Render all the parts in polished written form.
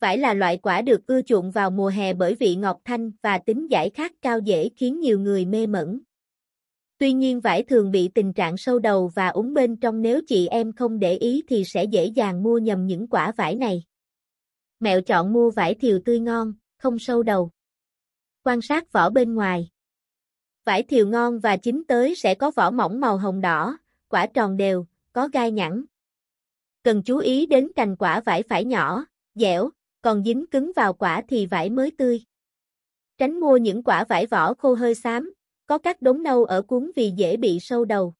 Vải là loại quả được ưa chuộng vào mùa hè bởi vị ngọt thanh và tính giải khát cao dễ khiến nhiều người mê mẩn. Tuy nhiên vải thường bị tình trạng sâu đầu và úng bên trong, nếu chị em không để ý thì sẽ dễ dàng mua nhầm những quả vải này. Mẹo chọn mua vải thiều tươi ngon, không sâu đầu. Quan sát vỏ bên ngoài. Vải thiều ngon và chín tới sẽ có vỏ mỏng màu hồng đỏ, quả tròn đều, có gai nhẵn. Cần chú ý đến cành quả vải phải nhỏ, dẻo, còn dính cứng vào quả thì vải mới tươi. Tránh mua những quả vải vỏ khô hơi xám, có các đốm nâu ở cuống vì dễ bị sâu đầu.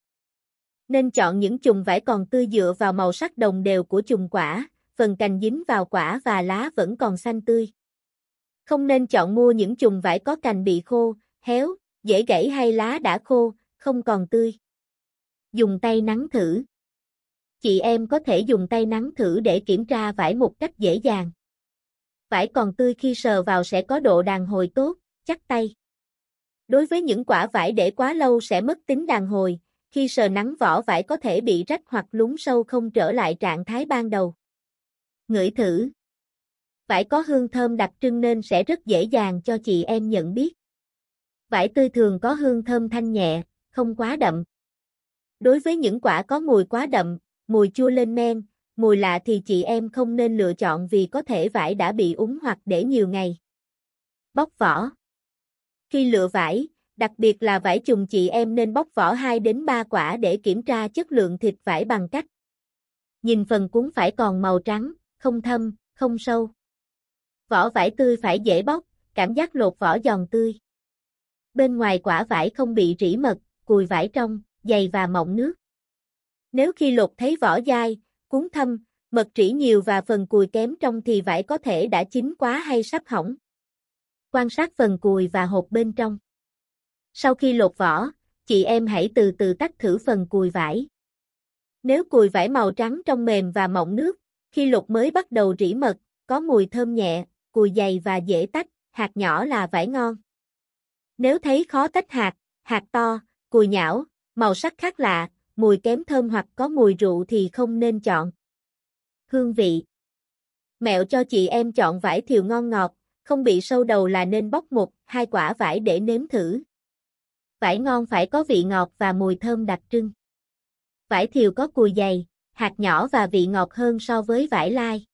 Nên chọn những chùm vải còn tươi dựa vào màu sắc đồng đều của chùm quả, phần cành dính vào quả và lá vẫn còn xanh tươi. Không nên chọn mua những chùm vải có cành bị khô, héo, dễ gãy hay lá đã khô, không còn tươi. Dùng tay nắn thử. Chị em có thể dùng tay nắn thử để kiểm tra vải một cách dễ dàng. Vải còn tươi khi sờ vào sẽ có độ đàn hồi tốt, chắc tay. Đối với những quả vải để quá lâu sẽ mất tính đàn hồi, khi sờ nắn vỏ vải có thể bị rách hoặc lún sâu không trở lại trạng thái ban đầu. Ngửi thử. Vải có hương thơm đặc trưng nên sẽ rất dễ dàng cho chị em nhận biết. Vải tươi thường có hương thơm thanh nhẹ, không quá đậm. Đối với những quả có mùi quá đậm, mùi chua lên men, mùi lạ thì chị em không nên lựa chọn vì có thể vải đã bị úng hoặc để nhiều ngày. Bóc vỏ. Khi lựa vải, đặc biệt là vải chùm, chị em nên bóc vỏ 2 đến 3 quả để kiểm tra chất lượng thịt vải bằng cách nhìn phần cuống vải còn màu trắng, không thâm, không sâu. Vỏ vải tươi phải dễ bóc, cảm giác lột vỏ giòn tươi. Bên ngoài quả vải không bị rỉ mật, cùi vải trong, dày và mọng nước. Nếu khi lột thấy vỏ dai, cuống thâm, mật rỉ nhiều và phần cùi kém trong thì vải có thể đã chín quá hay sắp hỏng. Quan sát phần cùi và hộp bên trong. Sau khi lột vỏ, chị em hãy từ từ tách thử phần cùi vải. Nếu cùi vải màu trắng trong mềm và mọng nước, khi lột mới bắt đầu rỉ mật, có mùi thơm nhẹ, cùi dày và dễ tách, hạt nhỏ là vải ngon. Nếu thấy khó tách hạt, hạt to, cùi nhão, màu sắc khác lạ, mùi kém thơm hoặc có mùi rượu thì không nên chọn. Hương vị. Mẹo cho chị em chọn vải thiều ngon ngọt, không bị sâu đầu là nên bóc 1-2 quả vải để nếm thử. Vải ngon phải có vị ngọt và mùi thơm đặc trưng. Vải thiều có cùi dày, hạt nhỏ và vị ngọt hơn so với vải lai.